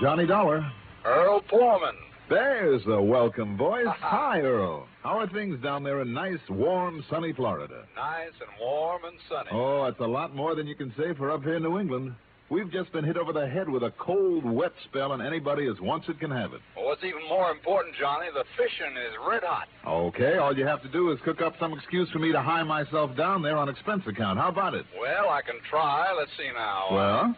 Johnny Dollar. Earl Poorman. There's the welcome voice. Hi, Earl. How are things down there in nice, warm, sunny Florida? Nice and warm and sunny. Oh, that's a lot more than you can say for up here in New England. We've just been hit over the head with a cold, wet spell, and anybody as wants it can have it. Well, what's even more important, Johnny, the fishing is red hot. Okay, all you have to do is cook up some excuse for me to hire myself down there on expense account. How about it? Well, I can try. Let's see now. Well?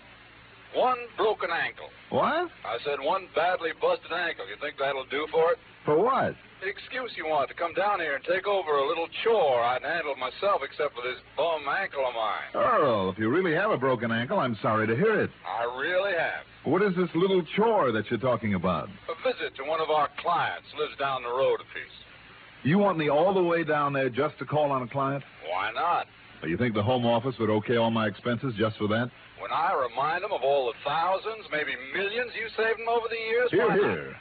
One broken ankle. What? I said one badly busted ankle. You think that'll do for it? For what? The excuse you want to come down here and take over a little chore I'd handle myself except for this bum ankle of mine. Earl, if you really have a broken ankle, I'm sorry to hear it. I really have. What is this little chore that you're talking about? A visit to one of our clients lives down the road a piece. You want me all the way down there just to call on a client? Why not? You think the Home Office would okay all my expenses just for that? When I remind them of all the thousands, maybe millions you saved them over the years... Here, here.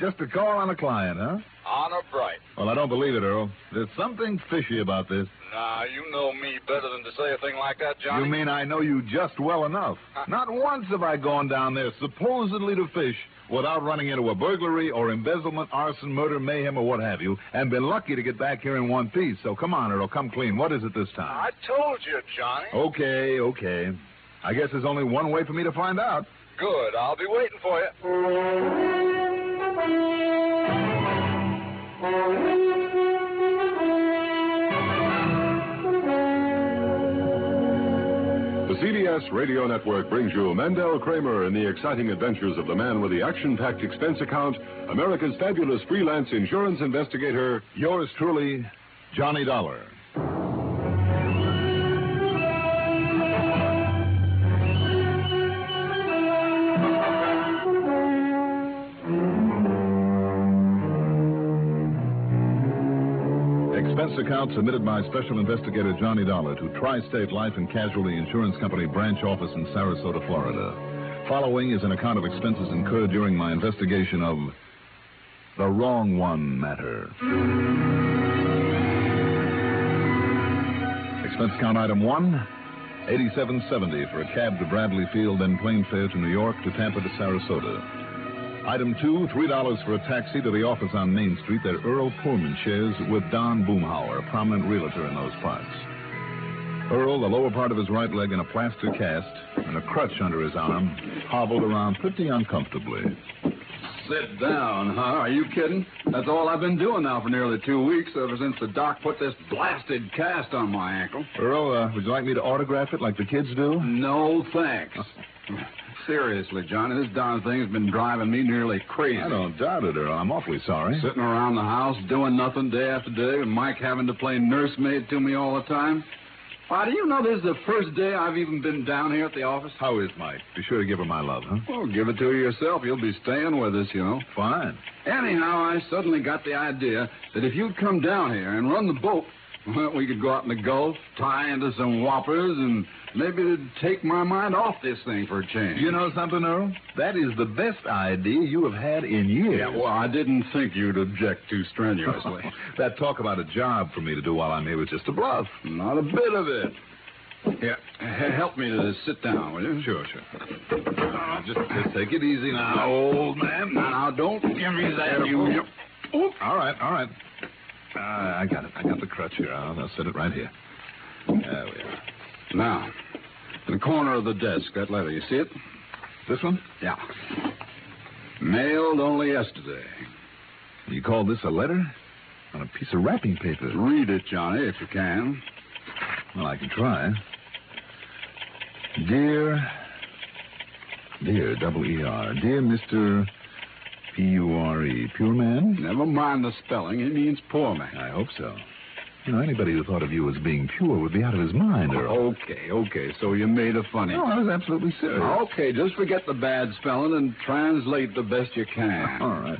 Just a call on a client, huh? Honor bright. Well, I don't believe it, Earl. There's something fishy about this. Nah, you know me better than to say a thing like that, Johnny. You mean I know you just well enough? Not once have I gone down there supposedly to fish without running into a burglary or embezzlement, arson, murder, mayhem, or what have you, and been lucky to get back here in one piece. So come on, Earl, come clean. What is it this time? I told you, Johnny. Okay. I guess there's only one way for me to find out. Good. I'll be waiting for you. The CBS Radio Network brings you Mandel Kramer and the exciting adventures of the man with the action-packed expense account, America's fabulous freelance insurance investigator, yours truly, Johnny Dollar. Account submitted by Special Investigator Johnny Dollar to Tri-State Life and Casualty Insurance Company branch office in Sarasota, Florida. Following is an account of expenses incurred during my investigation of the Wrong One matter. Expense count item 1, $87.70 for a cab to Bradley Field, then plane fare to New York, to Tampa, to Sarasota. Item 2, $3 for a taxi to the office on Main Street that Earl Pullman shares with Don Boomhauer, a prominent realtor in those parts. Earl, the lower part of his right leg in a plaster cast and a crutch under his arm, hobbled around pretty uncomfortably. Sit down, huh? Are you kidding? That's all I've been doing now for nearly 2 weeks, ever since the doc put this blasted cast on my ankle. Earl, would you like me to autograph it like the kids do? No, thanks. Seriously, Johnny, this darn thing has been driving me nearly crazy. I don't doubt it, Earl. I'm awfully sorry. Sitting around the house doing nothing day after day, and Mike having to play nursemaid to me all the time. Why, do you know this is the first day I've even been down here at the office? How is Mike? Be sure to give her my love, huh? Well, give it to her yourself. You'll be staying with us, you know. Fine. Anyhow, I suddenly got the idea that if you'd come down here and run the boat, Well, we could go out in the Gulf, tie into some whoppers, and maybe it'd take my mind off this thing for a change. You know something, Earl? That is the best idea you have had in years. Yeah, well, I didn't think you'd object too strenuously. That talk about a job for me to do while I'm here was just a bluff. Not a bit of it. Here, help me to this. Sit down, will you? Sure. Just take it easy now, old man. Now, don't give me that. You... Oh, all right. I got it. I got the crutch here. I'll set it right here. There we are. Now, in the corner of the desk, that letter, you see it? This one? Yeah. Mailed only yesterday. You call this a letter? On a piece of wrapping paper. Read it, Johnny, if you can. Well, I can try. Dear, double-E-R, dear Mr. P-U-R-E, poor man? Never mind the spelling. It means poor man. I hope so. You know, anybody who thought of you as being pure would be out of his mind, Earl. Okay, so you made a funny... No, I was absolutely serious. Okay, just forget the bad spelling and translate the best you can. All right.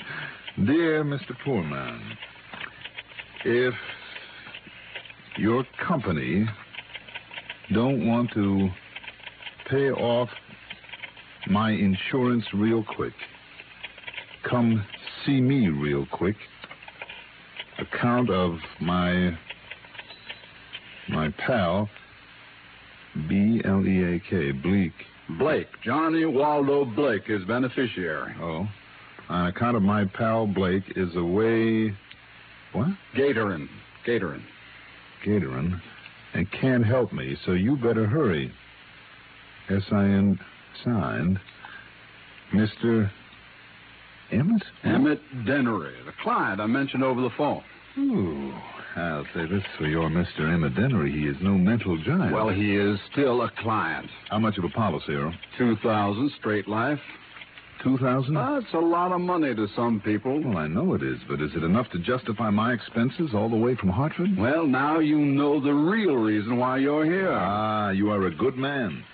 Dear Mr. Poorman, if your company don't want to pay off my insurance real quick, come see me real quick. Account of my pal, B-L-E-A-K, Blake. Johnny Waldo Blake is beneficiary. Oh. On account of my pal, Blake, is away... What? Gatorin. And can't help me, so you better hurry. S-I-N, signed, Mr... Emmett? Emmett Dennery, the client I mentioned over the phone. Ooh, I'll say this for your Mr. Emmett Dennery. He is no mental giant. Well, he is still a client. How much of a policy, Earl? 2,000, straight life. 2,000? That's a lot of money to some people. Well, I know it is, but is it enough to justify my expenses all the way from Hartford? Well, now you know the real reason why you're here. Ah, you are a good man.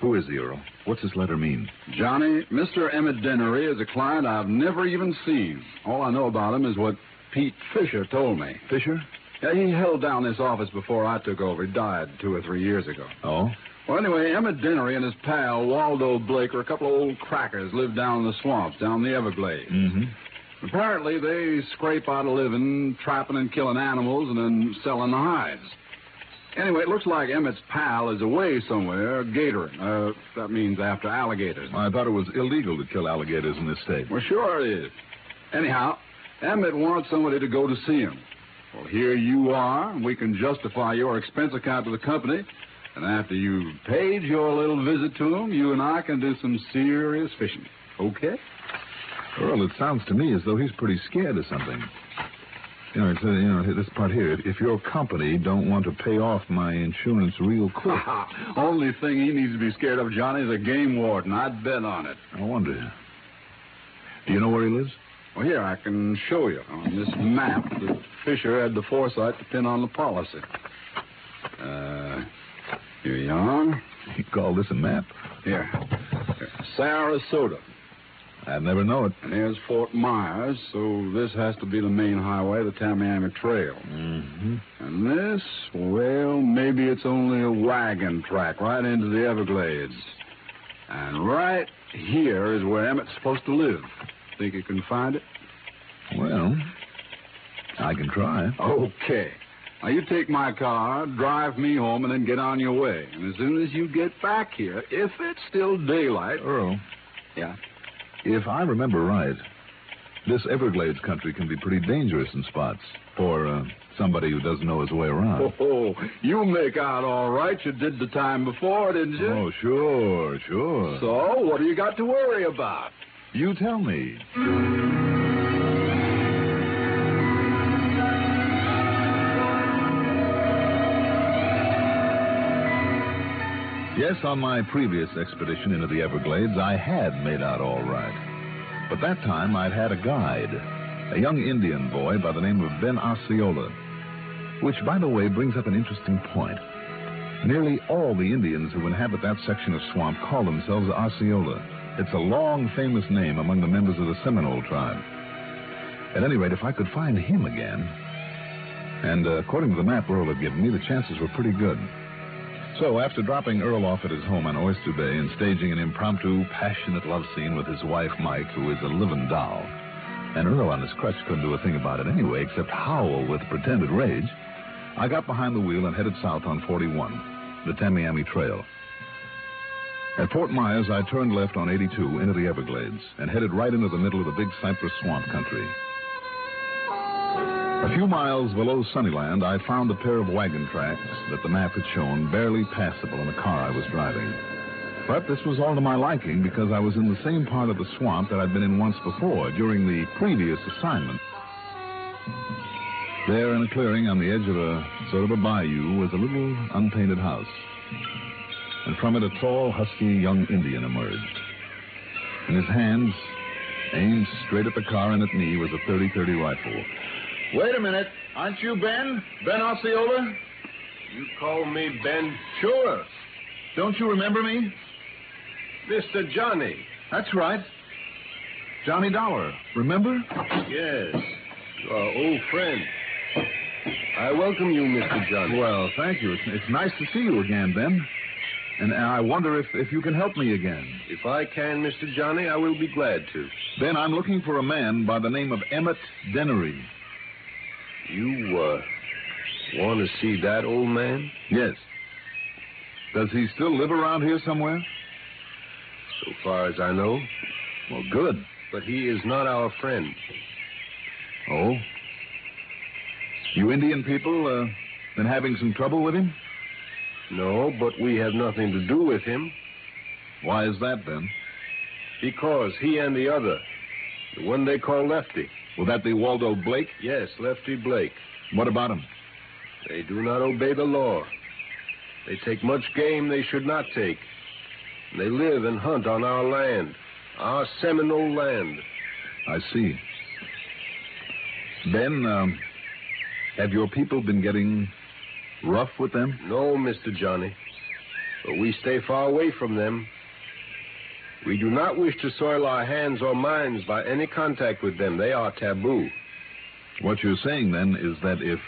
Who is the Earl? What's this letter mean? Johnny, Mr. Emmett Dennery is a client I've never even seen. All I know about him is what Pete Fisher told me. Fisher? Yeah, he held down this office before I took over. He died 2 or 3 years ago. Oh? Well, anyway, Emmett Dennery and his pal, Waldo Blake, are a couple of old crackers, live down in the swamps, down the Everglades. Mm-hmm. Apparently, they scrape out a living, trapping and killing animals, and then selling the hides. Anyway, it looks like Emmett's pal is away somewhere, gatoring. That means after alligators. I thought it was illegal to kill alligators in this state. Well, sure it is. Anyhow, Emmett wants somebody to go to see him. Well, here you are, and we can justify your expense account to the company. And after you've paid your little visit to him, you and I can do some serious fishing. Okay? Well, it sounds to me as though he's pretty scared of something. You know, this part here, if your company don't want to pay off my insurance real quick... Only thing he needs to be scared of, Johnny, is a game warden. I'd bet on it. I wonder. Do you know where he lives? Well, here, I can show you on this map that Fisher had the foresight to pin on the policy. Here you are. You call this a map? Here. Sarasota. I'd never know it. And here's Fort Myers, so this has to be the main highway, the Tamiami Trail. Mm-hmm. And this, well, maybe it's only a wagon track right into the Everglades. And right here is where Emmett's supposed to live. Think you can find it? Well, I can try. Okay. Now, you take my car, drive me home, and then get on your way. And as soon as you get back here, if it's still daylight... Earl. Yeah? If I remember right, this Everglades country can be pretty dangerous in spots for somebody who doesn't know his way around. Oh, you make out all right. You did the time before, didn't you? Oh, sure. So, what do you got to worry about? You tell me. Yes, on my previous expedition into the Everglades, I had made out all right. But that time, I'd had a guide, a young Indian boy by the name of Ben Osceola, which, by the way, brings up an interesting point. Nearly all the Indians who inhabit that section of swamp call themselves Osceola. It's a long, famous name among the members of the Seminole tribe. At any rate, if I could find him again... And according to the map Earl had given me, the chances were pretty good. So after dropping Earl off at his home on Oyster Bay and staging an impromptu, passionate love scene with his wife, Mike, who is a living doll, and Earl on his crutch couldn't do a thing about it anyway except howl with pretended rage, I got behind the wheel and headed south on 41, the Tamiami Trail. At Fort Myers, I turned left on 82 into the Everglades and headed right into the middle of the big cypress swamp country. A few miles below Sunnyland, I found a pair of wagon tracks that the map had shown barely passable in the car I was driving. But this was all to my liking because I was in the same part of the swamp that I'd been in once before during the previous assignment. There in a clearing on the edge of a sort of a bayou was a little unpainted house. And from it, a tall, husky young Indian emerged. In his hands, aimed straight at the car and at me, was a .30-30 rifle. Wait a minute. Aren't you Ben? Ben Osceola? You call me Ben? Sure. Don't you remember me? Mr. Johnny. That's right. Johnny Dollar. Remember? Yes. Our old friend. I welcome you, Mr. Johnny. Well, thank you. It's nice to see you again, Ben. And I wonder if you can help me again. If I can, Mr. Johnny, I will be glad to. Ben, I'm looking for a man by the name of Emmett Dennery. You, want to see that old man? Yes. Does he still live around here somewhere? So far as I know. Well, good. But he is not our friend. Oh? You Indian people, been having some trouble with him? No, but we have nothing to do with him. Why is that, then? Because he and the other, the one they call Lefty. Will that be Waldo Blake? Yes, Lefty Blake. What about him? They do not obey the law. They take much game they should not take. They live and hunt on our land, our Seminole land. I see. Ben, have your people been getting rough with them? No, Mr. Johnny. But we stay far away from them. We do not wish to soil our hands or minds by any contact with them. They are taboo. What you're saying, then, is that if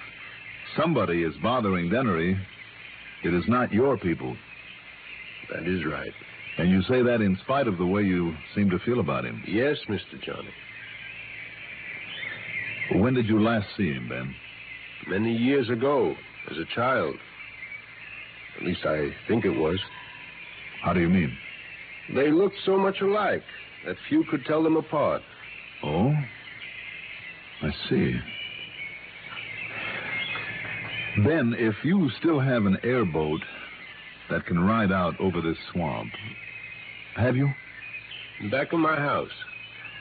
somebody is bothering Dennery, it is not your people. That is right. And you say that in spite of the way you seem to feel about him. Yes, Mr. Johnny. When did you last see him, Ben? Many years ago. As a child. At least I think it was. How do you mean? They looked so much alike that few could tell them apart. Oh? I see. Ben, if you still have an airboat that can ride out over this swamp, have you? Back in my house.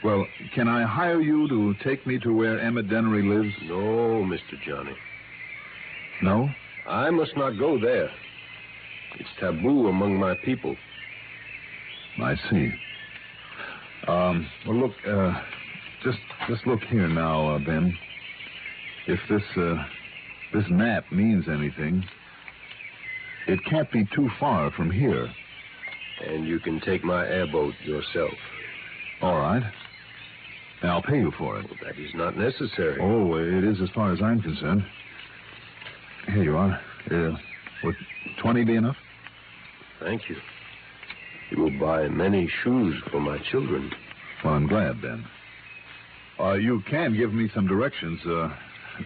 Well, can I hire you to take me to where Emmett Dennery lives? No, Mr. Johnny. No? I must not go there. It's taboo among my people. I see. Well, look, just look here now, Ben. If this map means anything, it can't be too far from here. And you can take my airboat yourself. All right. And I'll pay you for it. Well, that is not necessary. Oh, it is as far as I'm concerned. Here you are. Would 20 be enough? Thank you. You will buy many shoes for my children. Well, I'm glad, Ben. You can give me some directions.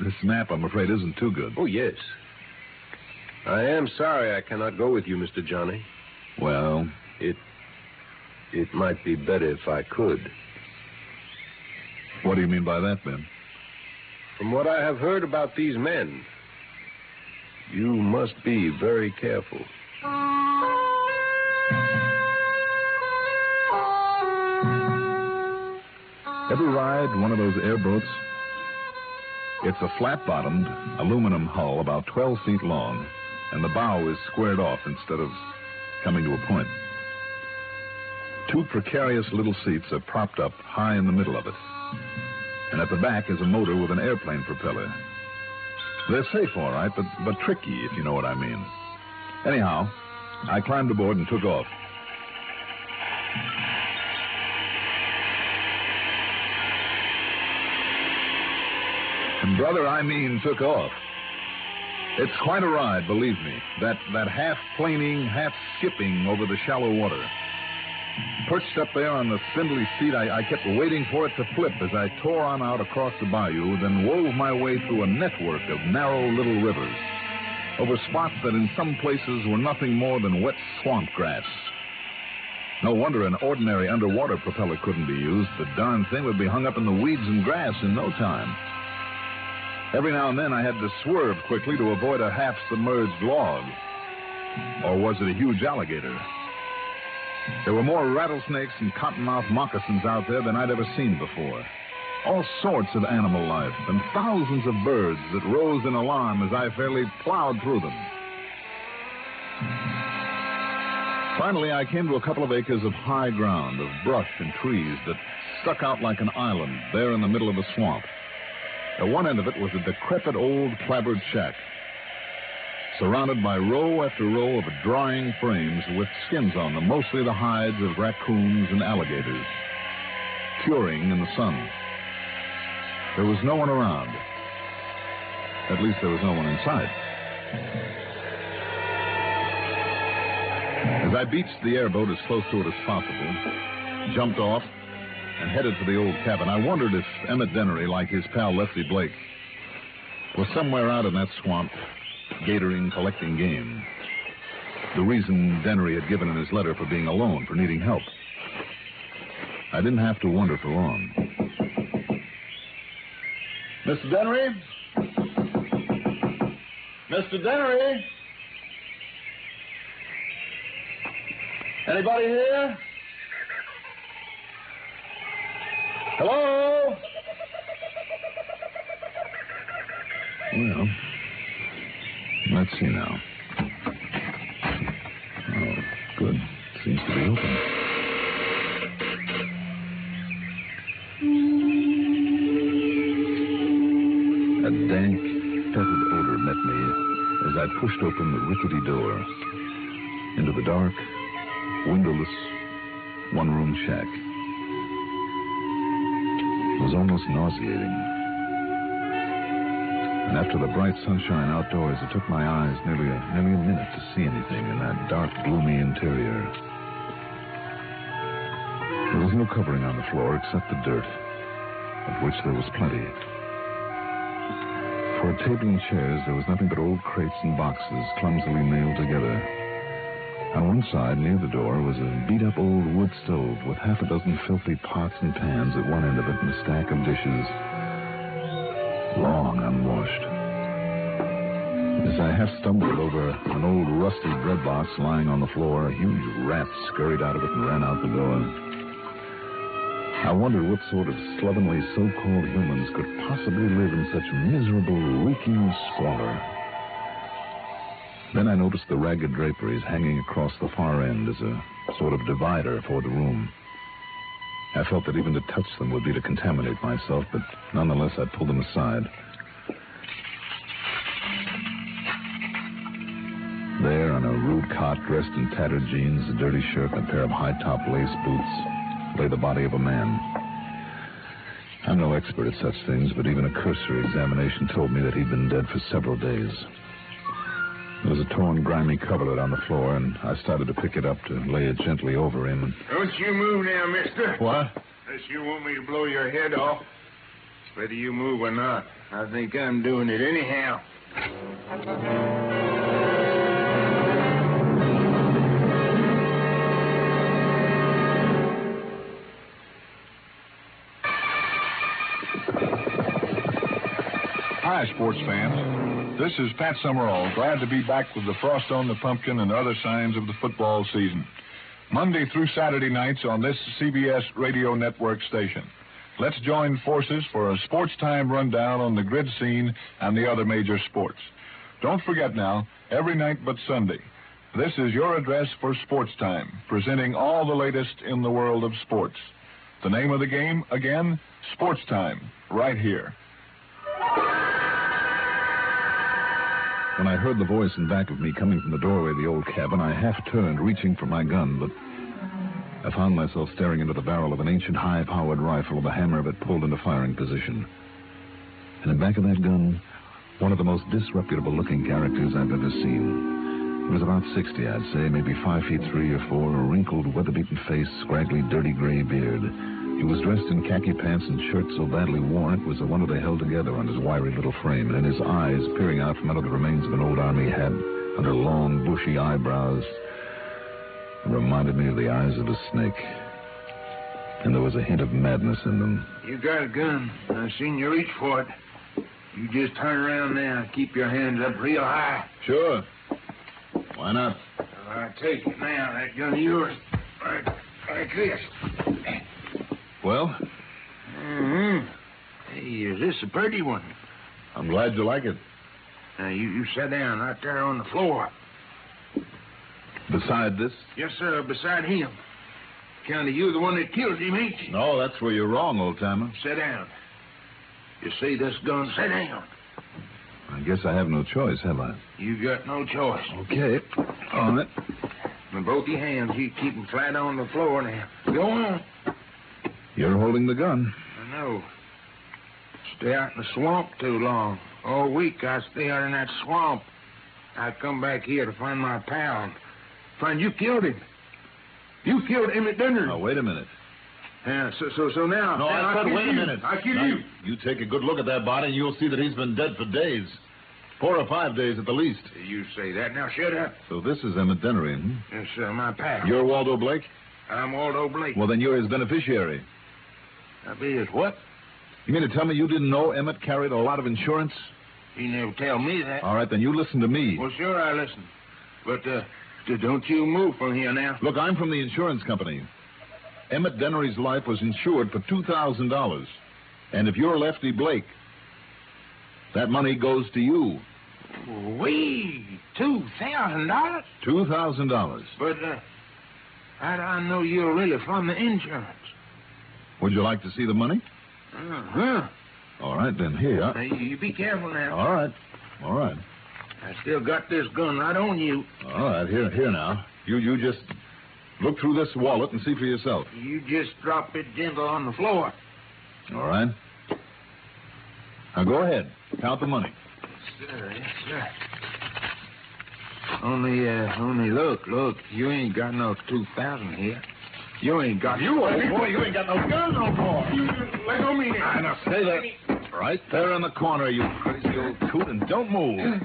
This map, I'm afraid, isn't too good. Oh, yes. I am sorry I cannot go with you, Mr. Johnny. Well? It might be better if I could. What do you mean by that, Ben? From what I have heard about these men, you must be very careful. Ever ride one of those airboats? It's a flat-bottomed aluminum hull about 12 feet long, and the bow is squared off instead of coming to a point. Two precarious little seats are propped up high in the middle of it, and at the back is a motor with an airplane propeller. They're safe, all right, but tricky, if you know what I mean. Anyhow, I climbed aboard and took off. And brother, I mean took off. It's quite a ride, believe me, that half-planing, half-skipping over the shallow water. Perched up there on the spindly seat, I kept waiting for it to flip as I tore on out across the bayou, then wove my way through a network of narrow little rivers, over spots that in some places were nothing more than wet swamp grass. No wonder an ordinary underwater propeller couldn't be used. The darn thing would be hung up in the weeds and grass in no time. Every now and then I had to swerve quickly to avoid a half-submerged log. Or was it a huge alligator? There were more rattlesnakes and cottonmouth moccasins out there than I'd ever seen before. All sorts of animal life and thousands of birds that rose in alarm as I fairly plowed through them. Finally, I came to a couple of acres of high ground, of brush and trees that stuck out like an island there in the middle of the swamp. At one end of it was a decrepit old clapboard shack, surrounded by row after row of drying frames with skins on them, mostly the hides of raccoons and alligators, curing in the sun. There was no one around. At least there was no one inside. As I beached the airboat as close to it as possible, jumped off, and headed for the old cabin, I wondered if Emmett Dennery, like his pal Lefty Blake, was somewhere out in that swamp, gatoring, collecting game. The reason Dennery had given in his letter for being alone, for needing help. I didn't have to wonder for long. Mr. Dennery? Mr. Dennery? Anybody here? Hello? Well, let's see now. Oh, good. Seems to be open. A dank, fetid odor met me as I pushed open the rickety door into the dark, windowless, one-room shack. It was almost nauseating. And after the bright sunshine outdoors, it took my eyes nearly a minute to see anything in that dark, gloomy interior. There was no covering on the floor except the dirt, of which there was plenty. For a table and chairs, there was nothing but old crates and boxes clumsily nailed together. On one side, near the door, was a beat-up old wood stove with half a dozen filthy pots and pans at one end of it and a stack of dishes, long unwashed. As I half stumbled over an old rusty bread box lying on the floor, a huge rat scurried out of it and ran out the door. I wondered what sort of slovenly so-called humans could possibly live in such miserable, reeking squalor. Then I noticed the ragged draperies hanging across the far end as a sort of divider for the room. I felt that even to touch them would be to contaminate myself, but nonetheless I pulled them aside. There, on a rude cot, dressed in tattered jeans, a dirty shirt, and a pair of high-top lace boots, lay the body of a man. I'm no expert at such things, but even a cursory examination told me that he'd been dead for several days. There was a torn, grimy coverlet on the floor, and I started to pick it up to lay it gently over him. And... Don't you move now, mister. What? Unless you want me to blow your head off. Whether you move or not, I think I'm doing it anyhow. Hi, sports fans. This is Pat Summerall, glad to be back with the frost on the pumpkin and other signs of the football season. Monday through Saturday nights on this CBS Radio Network station. Let's join forces for a sports time rundown on the grid scene and the other major sports. Don't forget now, every night but Sunday, this is your address for sports time, presenting all the latest in the world of sports. The name of the game, again, sports time, right here. When I heard the voice in back of me coming from the doorway of the old cabin, I half-turned, reaching for my gun, but I found myself staring into the barrel of an ancient, high-powered rifle with the hammer of it pulled into firing position. And in back of that gun one of the most disreputable-looking characters I've ever seen. He was about 60, I'd say, maybe 5'3" or 5'4", a wrinkled, weather-beaten face, scraggly, dirty gray beard. He was dressed in khaki pants and shirt so badly worn it was the one that they held together on his wiry little frame, and in his eyes, peering out from under the remains of an old army hat, under long, bushy eyebrows, reminded me of the eyes of a snake. And there was a hint of madness in them. You got a gun. I've seen you reach for it. You just turn around now. Keep your hands up real high. Sure. Why not? All right, take it now. That gun of yours. Like this. Well? Mm-hmm. Hey, is this a pretty one? I'm glad you like it. Now, you sit down right there on the floor. Beside this? Yes, sir, beside him. County, you're the one that killed him, ain't you? No, that's where you're wrong, old-timer. Sit down. You see this gun? Sit down. I guess I have no choice, have I? You got no choice. Okay. On it. With both your hands, you keep them flat on the floor now. Go on. You're holding the gun. I know. Stay out in the swamp too long. All week I stay out in that swamp. I come back here to find my pal. Find you killed him. You killed Emmett Dennery. Now, wait a minute. Yeah, so now... No, I said wait a minute. I kill you. You take a good look at that body and you'll see that he's been dead for days. 4 or 5 days at the least. You say that. Now, shut up. So this is Emmett Dennery, hmm? Yes, sir, my pal. You're Waldo Blake? I'm Waldo Blake. Well, then you're his beneficiary. I'll be his what? You mean to tell me you didn't know Emmett carried a lot of insurance? He never tell me that. All right, then you listen to me. Well, sure, I listen. But, don't you move from here now. Look, I'm from the insurance company. Emmett Dennery's life was insured for $2,000. And if you're Lefty Blake, that money goes to you. Wee! $2,000? $2,000. But how do I know you're really from the insurance? Would you like to see the money? Uh-huh. All right, then, here. You be careful now. All right. All right. I still got this gun right on you. All right, here now. You just look through this wallet and see for yourself. You just drop it gentle on the floor. All right. Now go ahead. Count the money. Yes, sir. Yes, sir. Only look. You ain't got no 2,000 here. You ain't got... You old boy, you ain't got no gun no more. Let go me now. Now, say that. Right there in the corner, you crazy old coot, and don't move.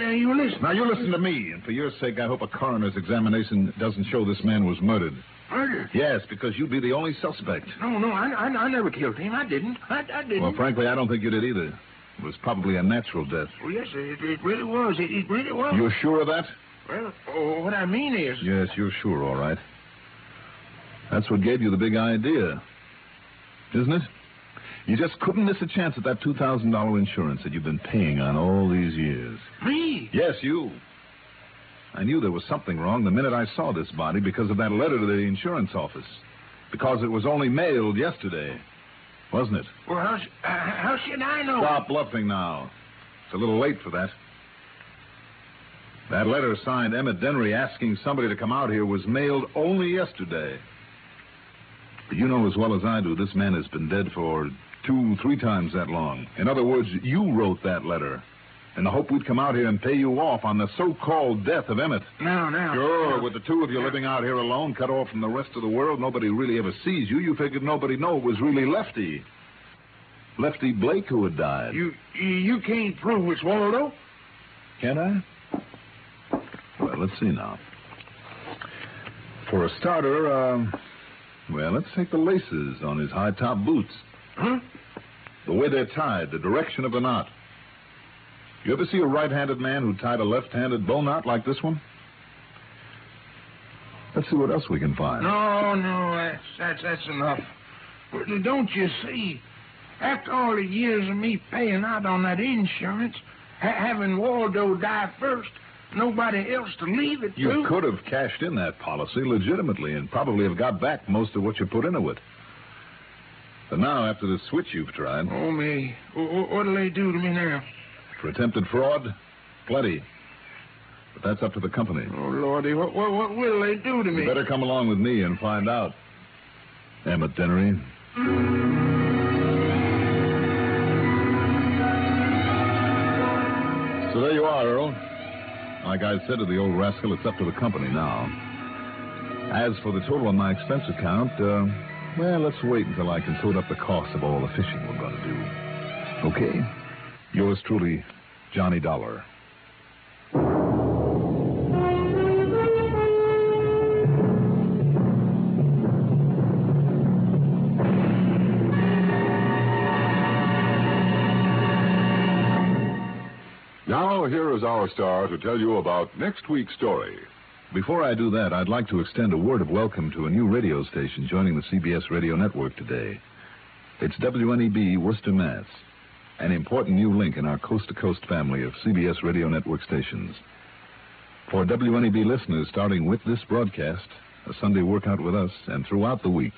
Now, you listen. Now, you listen to me, and for your sake, I hope a coroner's examination doesn't show this man was murdered. Murdered? Yes, because you'd be the only suspect. No, I never killed him. I didn't. I didn't. Well, frankly, I don't think you did either. It was probably a natural death. Well, yes, it really was. It really was. You're sure of that? Well, what I mean is... Yes, you're sure, all right. That's what gave you the big idea, isn't it? You just couldn't miss a chance at that $2,000 insurance that you've been paying on all these years. Me? Yes, you. I knew there was something wrong the minute I saw this body because of that letter to the insurance office. Because it was only mailed yesterday, wasn't it? Well, how should I know? Stop bluffing now. It's a little late for that. That letter signed Emmett Dennery asking somebody to come out here was mailed only yesterday. But you know as well as I do, this man has been dead for 2-3 times that long. In other words, you wrote that letter in the hope we'd come out here and pay you off on the so-called death of Emmett. No. Sure, no. With the two of you living out here alone, cut off from the rest of the world, nobody really ever sees you. You figured nobody knew it was really Lefty. Lefty Blake who had died. You can't prove it's Waldo. Can I? Well, let's see now. For a starter, well, let's take the laces on his high-top boots. Huh? The way they're tied, the direction of the knot. You ever see a right-handed man who tied a left-handed bow knot like this one? Let's see what else we can find. No, that's enough. But don't you see? After all the years of me paying out on that insurance, having Waldo die first... Nobody else to leave it to. You could have cashed in that policy legitimately and probably have got back most of what you put into it. But now, after the switch you've tried... Oh, me. What'll they do to me now? For attempted fraud? Plenty. But that's up to the company. Oh, Lordy, what will they do to me? You better come along with me and find out. Emmett Dennery. So there you are, Earl. Like I said to the old rascal, it's up to the company now. As for the total on my expense account, well, let's wait until I can sort up the cost of all the fishing we're going to do. Okay? Yours truly, Johnny Dollar. Now, here is our star to tell you about next week's story. Before I do that, I'd like to extend a word of welcome to a new radio station joining the CBS Radio Network today. It's WNEB, Worcester, Mass., an important new link in our coast-to-coast family of CBS Radio Network stations. For WNEB listeners, starting with this broadcast, a Sunday workout with us, and throughout the week,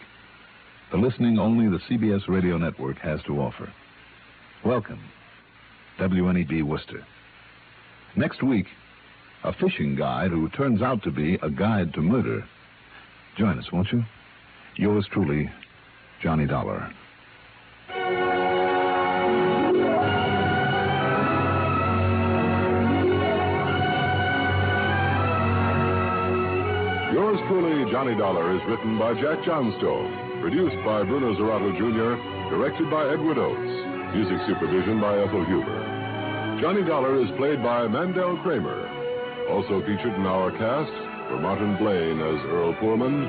the listening only the CBS Radio Network has to offer. Welcome, WNEB, Worcester. Next week, a fishing guide who turns out to be a guide to murder. Join us, won't you? Yours truly, Johnny Dollar. Yours truly, Johnny Dollar is written by Jack Johnstone, produced by Bruno Zerato Jr., directed by Edward Oates, music supervision by Ethel Huber. Johnny Dollar is played by Mandel Kramer. Also featured in our cast were Martin Blaine as Earl Pullman,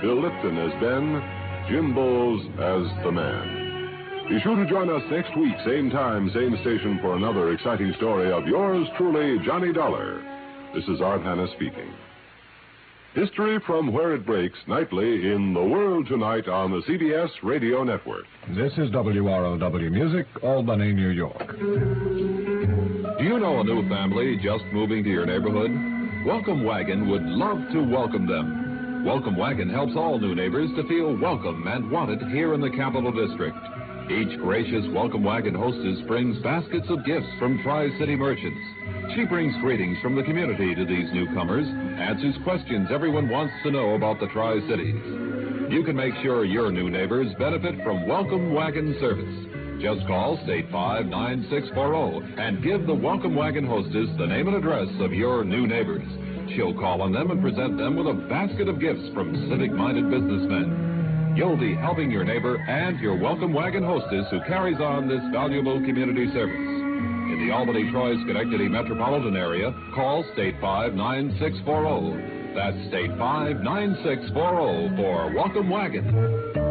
Bill Lipton as Ben, Jim Bowles as The Man. Be sure to join us next week, same time, same station, for another exciting story of yours truly, Johnny Dollar. This is Art Hanna speaking. History from where it breaks, nightly in The World Tonight on the CBS Radio Network. This is WROW Music, Albany, New York. Do you know a new family just moving to your neighborhood? Welcome Wagon would love to welcome them. Welcome Wagon helps all new neighbors to feel welcome and wanted here in the Capital District. Each gracious Welcome Wagon hostess brings baskets of gifts from Tri-City merchants. She brings greetings from the community to these newcomers, answers questions everyone wants to know about the Tri-Cities. You can make sure your new neighbors benefit from Welcome Wagon service. Just call State 59640 and give the Welcome Wagon hostess the name and address of your new neighbors. She'll call on them and present them with a basket of gifts from civic-minded businessmen. You'll be helping your neighbor and your Welcome Wagon hostess who carries on this valuable community service. In the Albany-Troy-Schenectady metropolitan area, call State 59640. That's State 59640 for Welcome Wagon.